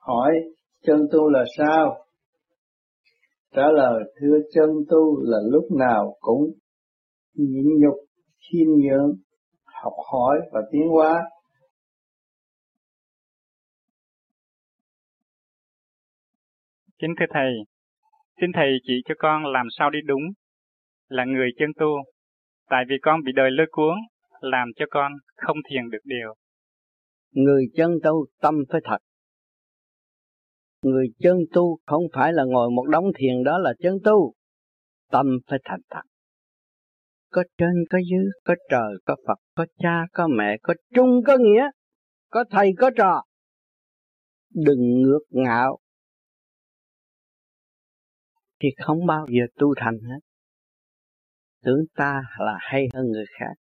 hỏi chân tu là sao? Trả lời, thưa chân tu là lúc nào cũng nhịn nhục, khiêm nhường, học hỏi và tiến hóa. Kính thưa Thầy, xin Thầy chỉ cho con làm sao đi đúng là người chân tu, tại vì con bị đời lôi cuốn, làm cho con không thiền được điều. Người chân tu tâm phải thật. Người chân tu không phải là ngồi một đống thiền đó là chân tu. Tâm phải thành thật. Có trên, có dưới, có trời, có Phật, có cha, có mẹ, có trung, có nghĩa, có thầy, có trò. Đừng ngược ngạo thì không bao giờ tu thành hết. Tưởng ta là hay hơn người khác,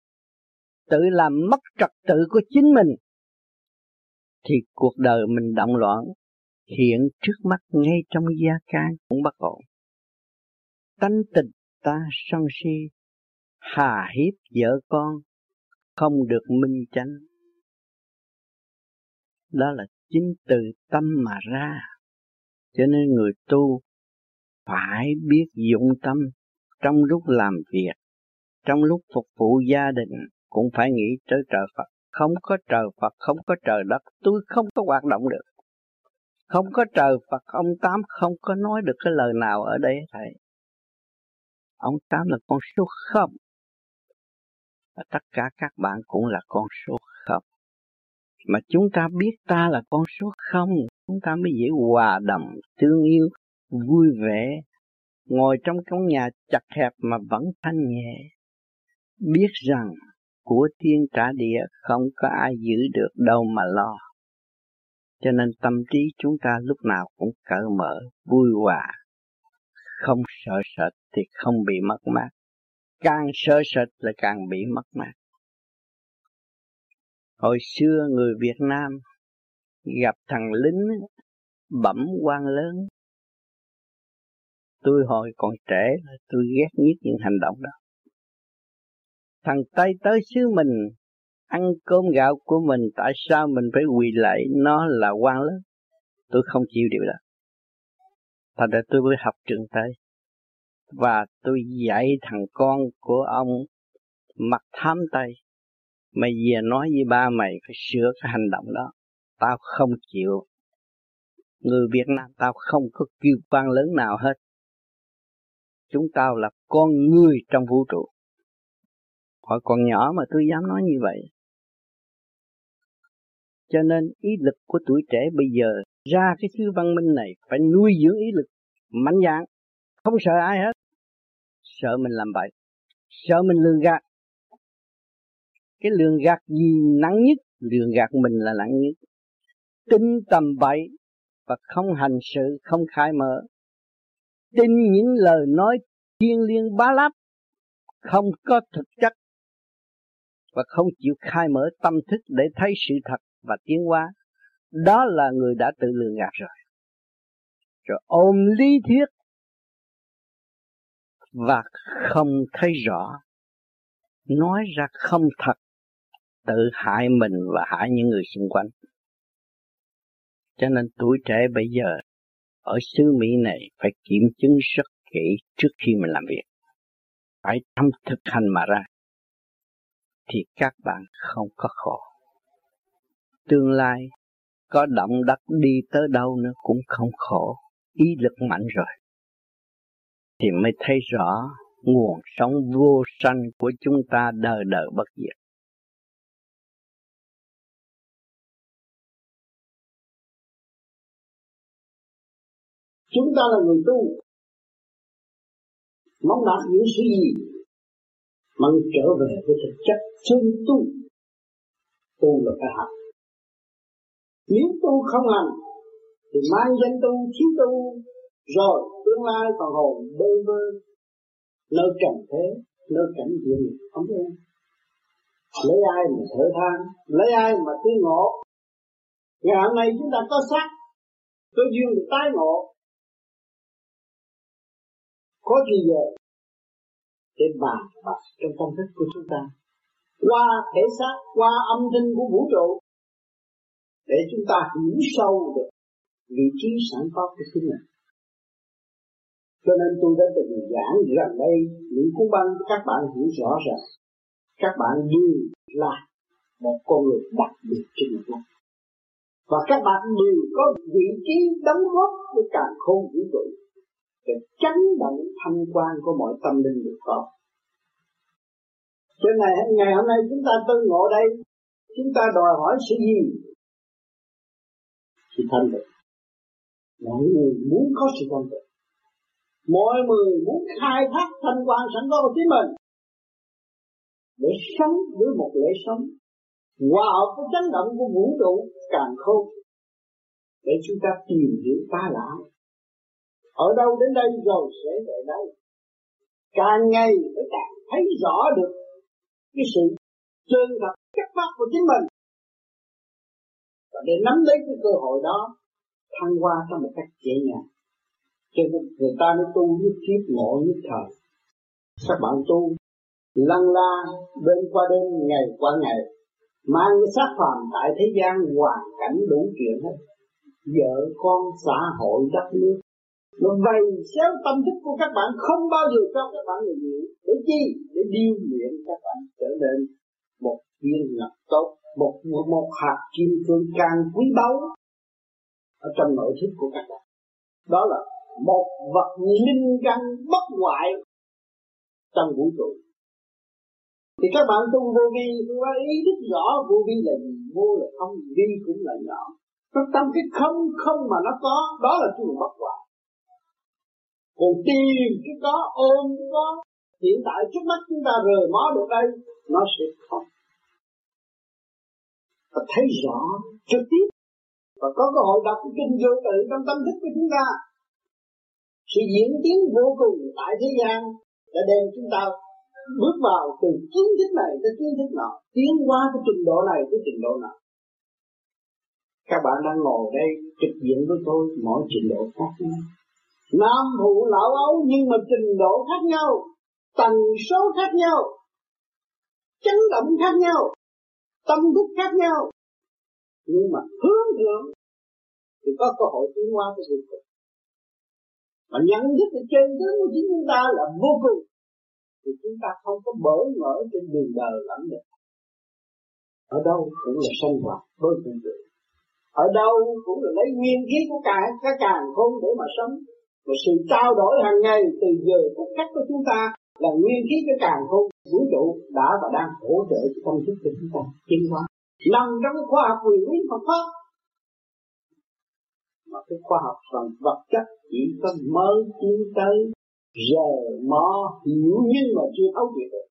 tự làm mất trật tự của chính mình, thì cuộc đời mình động loạn, hiện trước mắt ngay trong gia can cũng bất ổn. Tánh tình ta sân si, hà hiếp vợ con, không được minh chánh. Đó là chính từ tâm mà ra. Cho nên người tu phải biết dụng tâm trong lúc làm việc, trong lúc phục vụ gia đình, cũng phải nghĩ tới trời Phật. Không có trời Phật, không có trời đất, tôi không có hoạt động được. Không có trời Phật, ông Tám không có nói được cái lời nào ở đây Thầy. Ông Tám là con số không. Và tất cả các bạn cũng là con số không. Mà chúng ta biết ta là con số không, chúng ta mới dễ hòa đồng, thương yêu, vui vẻ. Ngồi trong căn nhà chật hẹp mà vẫn thanh nhẹ. Biết rằng của thiên trả địa không có ai giữ được đâu mà lo. Cho nên tâm trí chúng ta lúc nào cũng cởi mở, vui hòa. Không sợ sệt thì không bị mất mát. Càng sợ sệt là càng bị mất mát. Hồi xưa người Việt Nam gặp thằng lính bẩm quan lớn. Tôi hồi còn trẻ, tôi ghét nhất những hành động đó. Thằng Tây tới xứ mình, ăn cơm gạo của mình, tại sao mình phải quỳ lạy nó là quan lớn? Tôi không chịu điều đó. Thành ra tôi mới học trường Tây. Và tôi dạy thằng con của ông mặc thám Tây. Mày về nói với ba mày phải sửa cái hành động đó. Tao không chịu. Người Việt Nam tao không có kêu quan lớn nào hết. Chúng tao là con người trong vũ trụ. Hồi còn nhỏ mà tôi dám nói như vậy. Cho nên ý lực của tuổi trẻ bây giờ ra cái thứ văn minh này phải nuôi dưỡng ý lực mạnh dạn, không sợ ai hết. Sợ mình làm bậy, sợ mình lường gạt. Cái lường gạt gì nặng nhất? Lường gạt mình là nặng nhất. Tin tầm bậy và không hành sự, không khai mở. Tin những lời nói thiên liêng bá láp, không có thực chất và không chịu khai mở tâm thức để thấy sự thật và tiến hóa. Đó là người đã tự lừa gạt rồi. Rồi ôm lý thuyết và không thấy rõ, nói ra không thật, tự hại mình và hại những người xung quanh. Cho nên tuổi trẻ bây giờ ở xứ Mỹ này phải kiểm chứng rất kỹ trước khi mình làm việc. Phải tâm thực hành mà ra thì các bạn không có khổ. Tương lai có động đất đi tới đâu nữa cũng không khổ. Ý lực mạnh rồi thì mới thấy rõ nguồn sống vô sanh của chúng ta đời đời bất diệt. Chúng ta là người tu mong đạt những sự gì, mong trở về với thực chất chân tu. Tu là phải học. Nếu tu không hành thì mang danh tu, thiếu tu, rồi tương lai còn hồn bơ vơ, nơi trần thế, nơi cảnh địa ngục không yên. Lấy ai mà thở than, lấy ai mà tiến ngộ? Ngày hôm nay chúng ta có xác, có duyên được tái ngộ. Có gì giờ để bàn bạc trong tâm thức của chúng ta, qua thể xác, qua âm thanh của vũ trụ, để chúng ta hiểu sâu được vị trí sẵn có của chính mình. Cho nên tôi đã từng giảng gần đây những cuốn băng, các bạn hiểu rõ rằng các bạn đều là một con người đặc biệt trên mặt đất, và các bạn đều có vị trí đóng góp với càn khôn vũ trụ để chấn động thanh quan của mọi tâm linh được có. Cho nên ngày hôm nay chúng ta tương ngộ đây, chúng ta đòi hỏi sự gì? Sự thanh tịnh. Mọi người muốn có sự thanh tịnh, mọi người muốn khai thác thanh quan sẵn có của chính mình để sống với một lễ sống hòa hợp với chấn động của vũ trụ càn khôn, để chúng ta tìm hiểu ta là ở đâu đến đây rồi sẽ về đây. Càng ngày phải càng thấy rõ được cái sự chân thật chất phát của chính mình, và để nắm lấy cái cơ hội đó thăng hoa trong một cách dễ dàng. Cho nên người ta mới tu nhất kiếp ngộ nhất thời. Các bạn tu lăn la đêm qua đêm, ngày qua ngày, mang cái xác phàm tại thế gian, hoàn cảnh đủ chuyện hết, vợ con, xã hội, đất nước, nó vây xéo tâm thức của các bạn, không bao giờ cho các bạn người hiểu. Để chi? Để điêu luyện các bạn trở nên một viên ngọc tốt, một hạt kim cương càng quý báu ở trong nội thức của các bạn. Đó là một vật linh căn bất hoại trong vũ trụ. Thì các bạn tu vô vi, qua ý thức rõ vô vi là gì, vô là không, vi cũng là nhỏ. Nó trong cái không không mà nó có, đó là trường bất hoại. Còn tìm cái có, ôm cái có, hiện tại trước mắt chúng ta rời mó được đây, nó sẽ không. Và thấy rõ trực tiếp, và có cơ hội đọc kinh vô tự trong tâm thức của chúng ta. Sự diễn tiến vô cùng tại thế gian đã đem chúng ta bước vào từ kiến thức này tới kiến thức nọ, tiến qua cái trình độ này tới trình độ nọ. Các bạn đang ngồi đây trực diện với tôi, mỗi trình độ khác nhau, nam phụ lão ấu nhưng mà trình độ khác nhau, tần số khác nhau, chấn động khác nhau, tâm thức khác nhau, nhưng mà hướng thượng thì có cơ hội tiến qua cái sự thật. Mà nhận thức được chân tướng của chính chúng ta là vô cùng, thì chúng ta không có bỡ ngỡ trên đường đời lẫn được. Ở đâu cũng là sinh hoạt với thiên địa, ở đâu cũng là lấy nguyên khí của cả càng khôn để mà sống. Và sự trao đổi hàng ngày từ giờ phút khắc của chúng ta là nguyên khí của càng khôn vũ trụ đã và đang hỗ trợ cho tâm thức của chúng ta tiến hóa. Nằm trong khoa học quyền lý Phật pháp, mà cái khoa học phần vật chất chỉ có mới tiến tới giờ mò hiểu nhưng mà chưa thấu triệt được.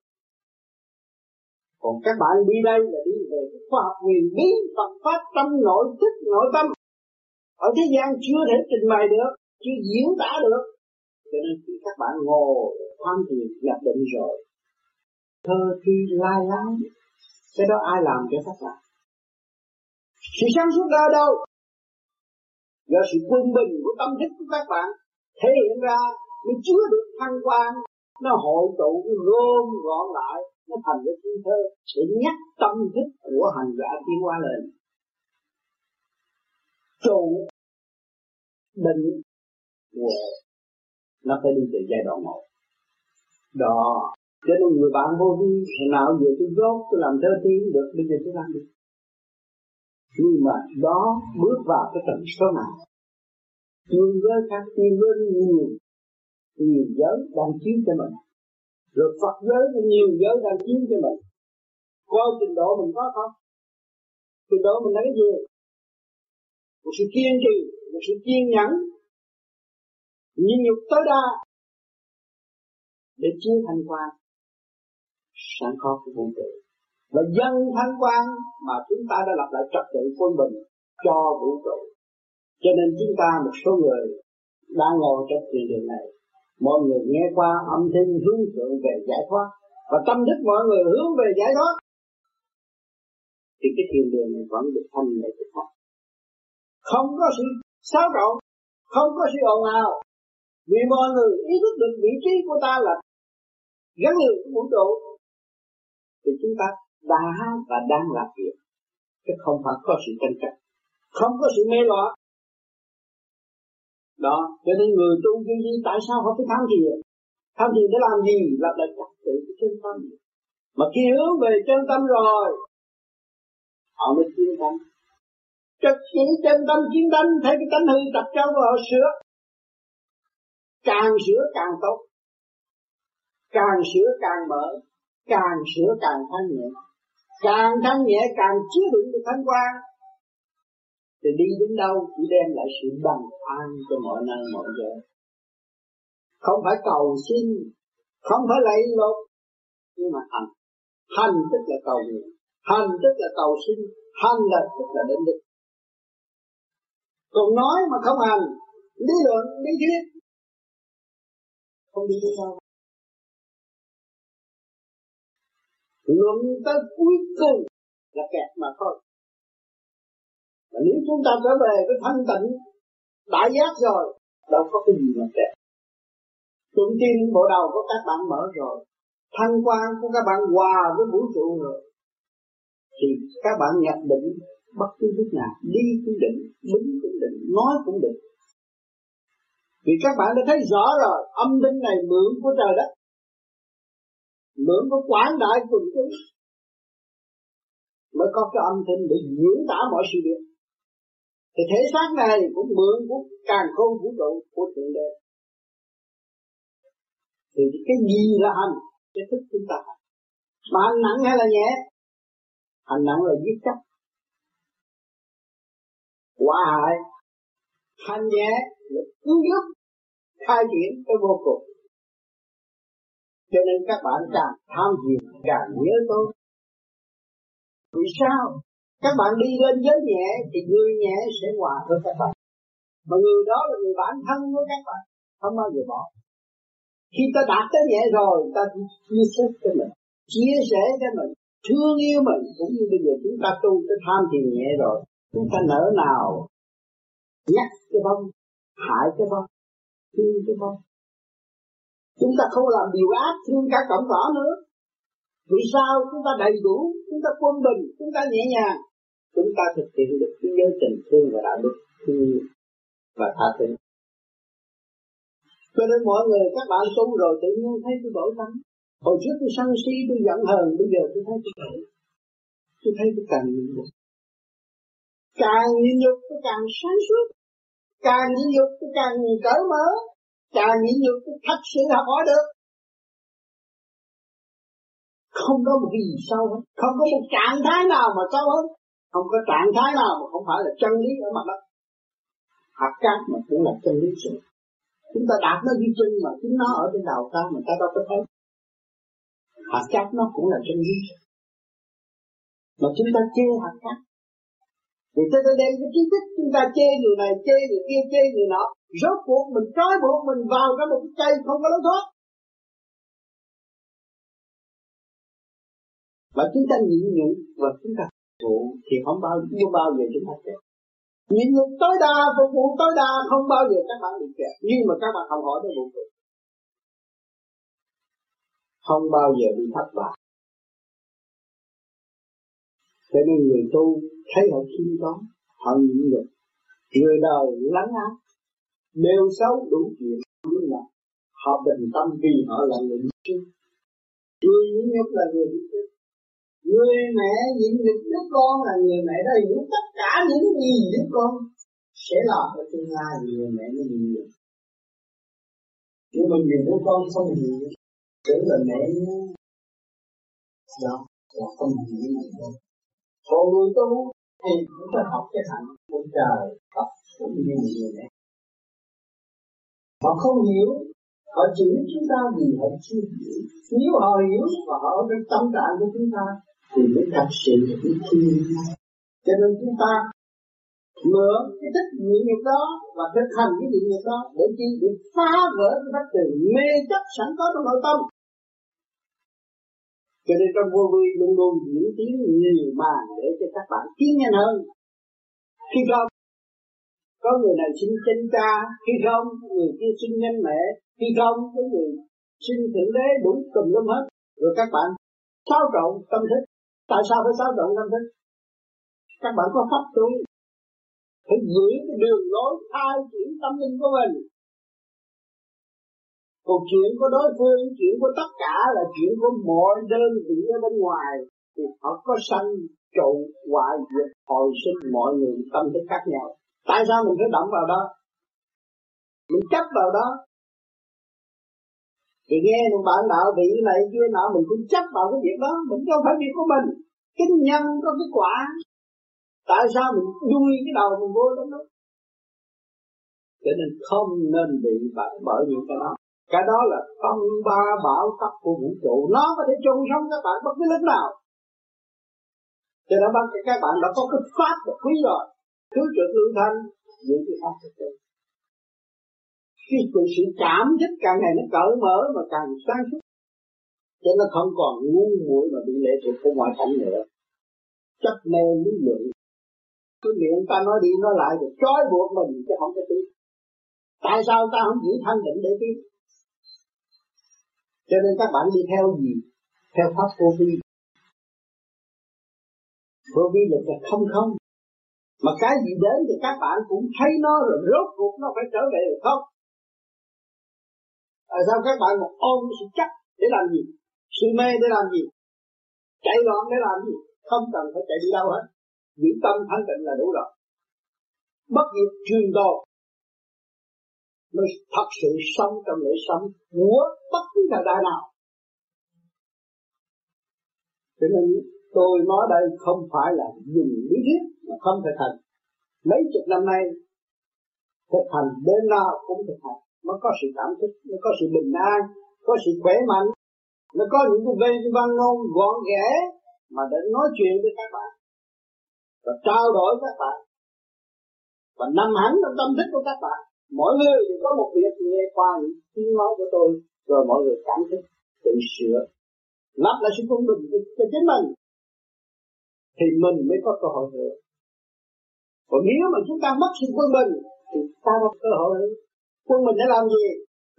Còn các bạn đi đây là đi về cái khoa học quyền bí Phật pháp trong nội thức nội tâm, ở thế gian chưa thể trình bày được, chưa diễn tả được. Cho nên khi các bạn ngồi tham thiền nhập định rồi thơ thi lai lái, cái đó ai làm cho các bạn? Sự sáng suốt ra đâu? Do sự quân bình của tâm thức của các bạn thể hiện ra, nó chứa được thăng quan, nó hội tụ, nó gom gọn lại, nó thành cái thiên thơ để nhắc tâm thức của hành giả tiến hóa lên. Trụ định huệ nó phải đi từ giai đoạn một. Đó, cho nên người bạn vô vi hồi nào giờ tôi dốt, tôi làm thơ thi được, bây giờ tôi làm được. Nhưng mà đó bước vào cái tầng số nào, tương với các tiên với nhiều giới đang chiếm cho mình, rồi Phật giới nhiều giới đang chiếm cho mình. Coi trình độ mình có không? Trình độ mình là cái gì? Một sự kiên trì, một sự kiên nhẫn, nhịn nhục tối đa để chia thanh quan sẵn có của vũ trụ. Và dân thanh quan mà chúng ta đã lập lại trật tự quân bình cho vũ trụ. Cho nên chúng ta một số người đang ngồi trên tuyến đường này, mọi người nghe qua âm thanh hướng thượng về giải thoát, và tâm thức mọi người hướng về giải thoát, thì cái tuyến đường này vẫn được thanh để thực hành. Không có sự xáo trộn, không có sự ồn ào, vì mọi người ý thức được vị trí của ta là gắn liền với vũ trụ, thì chúng ta đã và đang làm việc, chứ không phải có sự tranh chấp, không có sự mê loạn, đó. Cho nên người tu duy duy tại sao họ phải tham thiền? Tham thiền để làm gì? Là để cắt tự cái chân tâm. Mà khi hướng về chân tâm rồi, họ mới chiến thắng. Trực chỉ chân tâm chiến đánh, thấy cái tánh hư tập trong và họ sửa. Càng sửa càng tốt, càng sửa càng mở, càng sửa càng thanh nhẹ. Càng thanh nhẹ càng chứa đựng được thanh quan. Thì đi đến đâu chỉ đem lại sự bình an cho mọi nơi mọi giờ. Không phải cầu xin, không phải lạy lục, nhưng mà hành. Hành tức là cầu nguyện, hành tức là cầu xin, hành là tức là đến đích. Còn nói mà không hành, lý luận lý thuyết không đi đến đâu. Luận tới cuối cùng là kẹt mà thôi. Và nếu chúng ta trở về với thanh tịnh đại giác rồi, đâu có cái gì mà kẹt. Tuần tiên bộ đầu của các bạn mở rồi, thanh quan của các bạn hòa với vũ trụ rồi, thì các bạn nhập định bất cứ lúc nào, đi cũng định, đứng cũng định, nói cũng định. Vì các bạn đã thấy rõ rồi, âm thanh này mượn của trời đất, mượn của quảng đại quần chúng mới có cái âm thanh để diễn tả mọi sự việc. Thì thế xác này cũng mượn của càn khôn vũ trụ của thượng đế. Thì cái gì là hành? Cái thức chúng ta hành. Mà hành nặng hay là nhẹ? Hành nặng là giết chấp, quả hại. Hành nhẹ là cứu giúp, khai triển cái vô cùng. Cho nên các bạn càng tham thiền càng nhớ tốt. Vì sao? Các bạn đi lên giới nhẹ thì người nhẹ sẽ hòa với các bạn. Mà người đó là người bản thân với các bạn, không bao giờ bỏ. Khi ta đạt tới nhẹ rồi, ta chia sẻ cho mình, thương yêu mình. Cũng như bây giờ chúng ta tu tới tham thiền nhẹ rồi, chúng ta nỡ nào nhắc cái bông, hại cái bông, thương cái bông. Chúng ta không làm điều ác, thương cả cộng cỏ nữa. Vì sao? Chúng ta đầy đủ, chúng ta quân bình, chúng ta nhẹ nhàng, chúng ta thực hiện được cái giới tình thương và đạo đức thương và tha thứ. Cho nên mọi người, các bạn tu rồi tự nhiên thấy tôi đổi tánh. Hồi trước tôi sân si, tôi giận hờn, bây giờ tôi thấy tôi đổi. Tôi thấy tôi càng nhịn nhục. Càng nhịn nhục tôi càng sáng suốt, càng nhịn nhục tôi càng cởi mở, càng nhịn nhục tôi thật sự học hỏi được. Không có một cái gì sâu hết, không có một trạng thái nào mà sâu hết, không có trạng thái nào mà không phải là chân lý ở mặt đất. Hạt cát mà cũng là chân lý rồi. Chúng ta đạt nó duy trinh mà chính nó ở trên đầu ta, mà ta đâu có thấy. Hạt cát nó cũng là chân lý, mà chúng ta chê hạt cát. Vì chúng ta đem cái trí thức, chúng ta chê người này, chê người kia, chê người nọ. Rốt cuộc mình trói buộc mình vào cái một cái cây không có lối thoát. Và chúng ta nhịn nhục và chúng ta phục vụ thì không bao giờ chúng ta kẹt. Nhịn nhục tối đa, phục vụ tối đa, không bao giờ các bạn bị kẹt. Nhưng mà các bạn học hỏi để phục vụ, không bao giờ bị thất bại. Cho nên người tu thấy họ khiêm tốn, họ nhịn nhục. Người đời lắng áp, đều xấu đủ chuyện, nhưng mà họ bình tâm vì họ là người trước. Người nhịn nhục là người trước. Người mẹ nhịn nhục đứa con là người mẹ đã hiểu tất cả những gì đứa con sẽ làm ở tương lai, người mẹ mới nhịn nhục. Nhưng mà nhiều đứa con không hiểu, tưởng là mẹ nó không hiểu mình đâu. Còn người tu thì cũng phải học cái hạnh của trời Phật cũng như người mẹ. Họ không hiểu, họ chửi chúng ta vì họ chưa hiểu. Nếu họ hiểu và họ ở trong tâm trạng của chúng ta thì mới thật sự là cái thiên. Cho nên chúng ta mượn cái thích nhịn nhục đó và thực hành cái nhịn nhục đó để chi? Để phá vỡ cái bất từ mê chấp sẵn có trong nội tâm. Cho nên trong vô vi luôn luôn diễn tiến nhiều màn để cho các bạn tiến nhanh hơn. Khi không, có người này sinh trên cha, khi không, người kia sinh nhanh mẹ, khi không, có người sinh thượng đế đủ tùm lum hết. Rồi các bạn xáo trộn tâm thức. Tại sao phải xáo trộn tâm thức? Các bạn có pháp tu, phải giữ cái đường lối khai triển tâm linh của mình. Còn chuyện của đối phương, chuyện của tất cả là chuyện của mọi đơn vị ở bên ngoài, thì họ có sanh trụ hoại diệt hồi sinh mọi người tâm thức khác nhau. Tại sao mình phải động vào đó? Mình chấp vào đó. Thì nghe một bạn đạo vị này kia nọ, mình cũng chấp vào cái việc đó, mình đâu phải việc của mình. Kinh nhân có cái quả. Tại sao mình đuôi cái đầu mình vô lắm đó? Cho nên không nên bị bạc bởi những cái đó. Cái đó là tâm ba bảo tắc của vũ trụ. Nó có thể chung sống các bạn bất cứ lúc nào. Cho nên các bạn đã có cái pháp được quý rồi. Thứ trực lưu thanh, những cái pháp thực tế. Khi sự cảm thức càng ngày nó cởi mở mà càng sáng suốt, cho nó không còn ngu muội mà bị lệ thuộc của ngoại cảnh nữa. Chấp mê lý luận, cái miệng ta nói đi nói lại rồi trói buộc mình chứ không có tin. Tại sao ta không giữ thanh định để tin? Cho nên các bạn đi theo gì? Theo pháp vô vi. Vô vi là không không. Mà cái gì đến thì các bạn cũng thấy nó rồi, rốt cuộc nó phải trở về được không? Tại sao các bạn một ôm sự chắc để làm gì? Sự mê để làm gì? Chạy loạn để làm gì? Không cần phải chạy đi đâu hết. Giữ tâm thanh tịnh là đủ rồi. Bất diệt truyền đồ mới thật sự sống trong lễ sống của bất cứ thời đại nào. Cho nên tôi nói đây không phải là dùng lý thuyết mà không thực hành. Mấy chục năm nay thực hành đến nào cũng thực hành, nó có sự cảm thức, nó có sự bình an, có sự khỏe mạnh, nó có những cái văn ngôn gọn ghẽ mà để nói chuyện với các bạn và trao đổi các bạn và nằm hẳn trong tâm thức của các bạn. Mỗi người chỉ có một việc nghe qua những tiếng nói của tôi rồi mọi người cảm thấy tự sửa lắp lại sự công bình cho chính mình thì mình mới có cơ hội hưởng. Còn nếu mà chúng ta mất sự quân bình thì ta không có cơ hội hưởng. Quân mình để làm gì?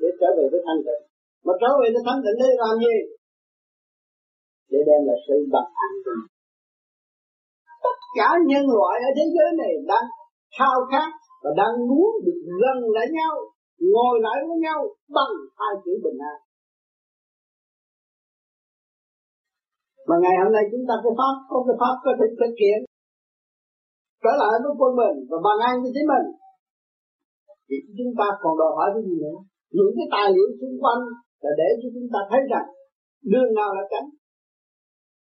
Để trở về với thanh tịnh. Mà trở về với thanh tịnh để làm gì? Để đem lại sự bất an cho mình. Tất cả nhân loại ở thế giới này đang khao khát và đang muốn được gần lại nhau, ngồi lại với nhau bằng hai chữ bình an. Mà ngày hôm nay chúng ta cái pháp, có cái pháp có thể thực hiện trở lại với quân mình và bằng an cho chính mình. Thì chúng ta còn đòi hỏi cái gì nữa? Những cái tài liệu xung quanh là để cho chúng ta thấy rằng đường nào là tránh.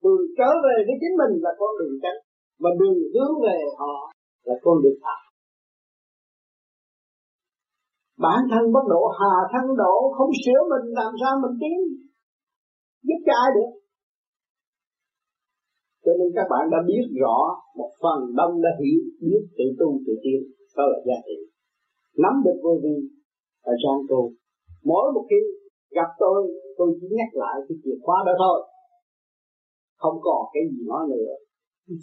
Đường trở về với chính mình là con đường tránh, và đường hướng về họ là con đường thẳng. Bản thân bất độ, hà thân độ, không sửa mình làm sao mình tiến, giúp cho ai được. Cho nên các bạn đã biết rõ, một phần đông đã hiểu, biết tự tu tự tiến, đó là giá trị. Nắm được vô vi ở trong tôi. Mỗi một khi gặp tôi chỉ nhắc lại cái chìa khóa đó thôi. Không còn cái gì nói nữa.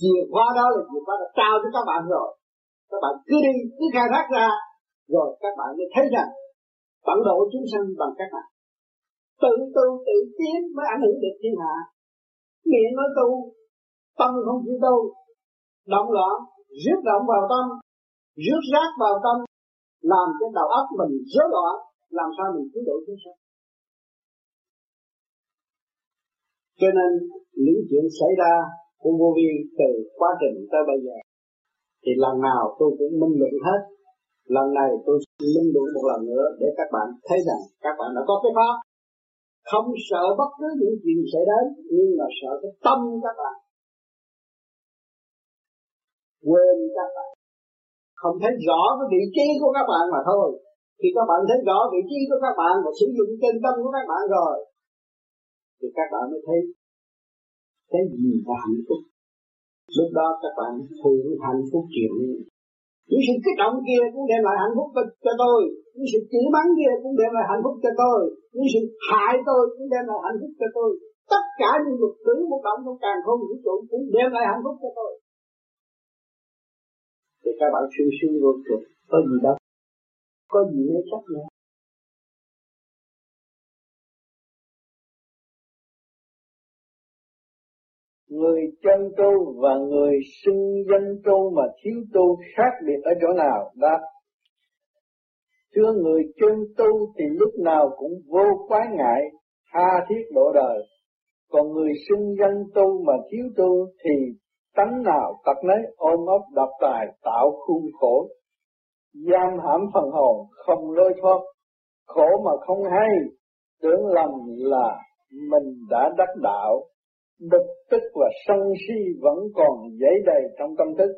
Chìa khóa đó là chìa khóa đã trao cho các bạn rồi. Các bạn cứ đi, cứ khai thác ra. Rồi các bạn mới thấy rằng bản độ chúng sanh bằng các bạn. Tự tu tự tiến mới ảnh hưởng được thiên hạ. Miệng nói tu, tâm không chịu tu, động loạn, rước động vào tâm, rước rác vào tâm, làm cho đầu óc mình rối loạn, làm sao mình cứu độ chúng sanh. Cho nên những chuyện xảy ra của vô vi từ quá trình tới bây giờ thì lần nào tôi cũng minh luận hết. Lần này tôi minh luận một lần nữa để các bạn thấy rằng các bạn đã có cái pháp, không sợ bất cứ những chuyện xảy đến, nhưng mà sợ cái tâm các bạn. Quên các bạn, không thấy rõ cái vị trí của các bạn mà thôi. Khi các bạn thấy rõ vị trí của các bạn và sử dụng chân tâm của các bạn rồi thì các bạn mới thấy cái gì là hạnh phúc. Lúc đó các bạn thường hạnh phúc chuyện. Những sự kích động kia cũng đem lại hạnh phúc cho tôi, những sự chửi mắng kia cũng đem lại hạnh phúc cho tôi, những sự hại tôi cũng đem lại hạnh phúc cho tôi. Tất cả những luật tử một động trong càng không vũ trụ cũng đem lại hạnh phúc cho tôi. Thì các bạn sương sương vô cực, có gì đâu, có gì mới chắc nữa. Người chân tu và người xưng danh tu mà thiếu tu khác biệt ở chỗ nào đó? Thưa người chân tu thì lúc nào cũng vô quái ngại, tha thiết độ đời. Còn người xưng danh tu mà thiếu tu thì tánh nào tật nấy, ôm ấp độc tài, tạo khung khổ, giam hãm phần hồn, không lối thoát, khổ mà không hay, tưởng lầm là mình đã đắc đạo. Bực tức và sân si vẫn còn dấy đầy trong tâm thức,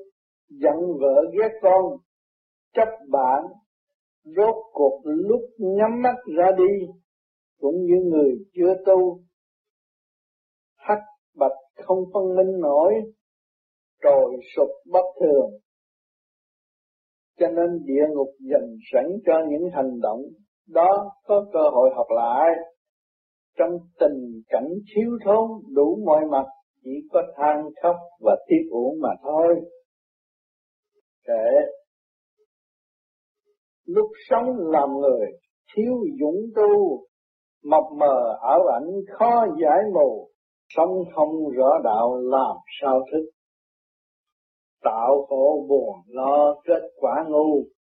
giận vợ ghét con, chấp bạn, rốt cuộc lúc nhắm mắt ra đi, cũng như người chưa tu, hắc bạch không phân minh nổi, trồi sụp bất thường. Cho nên địa ngục dành sẵn cho những hành động đó có cơ hội học lại. Trong tình cảnh thiếu thốn đủ mọi mặt, chỉ có than khóc và tiếc uổng mà thôi. Kệ, lúc sống làm người, thiếu dũng tu, mập mờ ảo ảnh khó giải mù, sống không rõ đạo làm sao thức. Tạo khổ buồn lo kết quả ngu,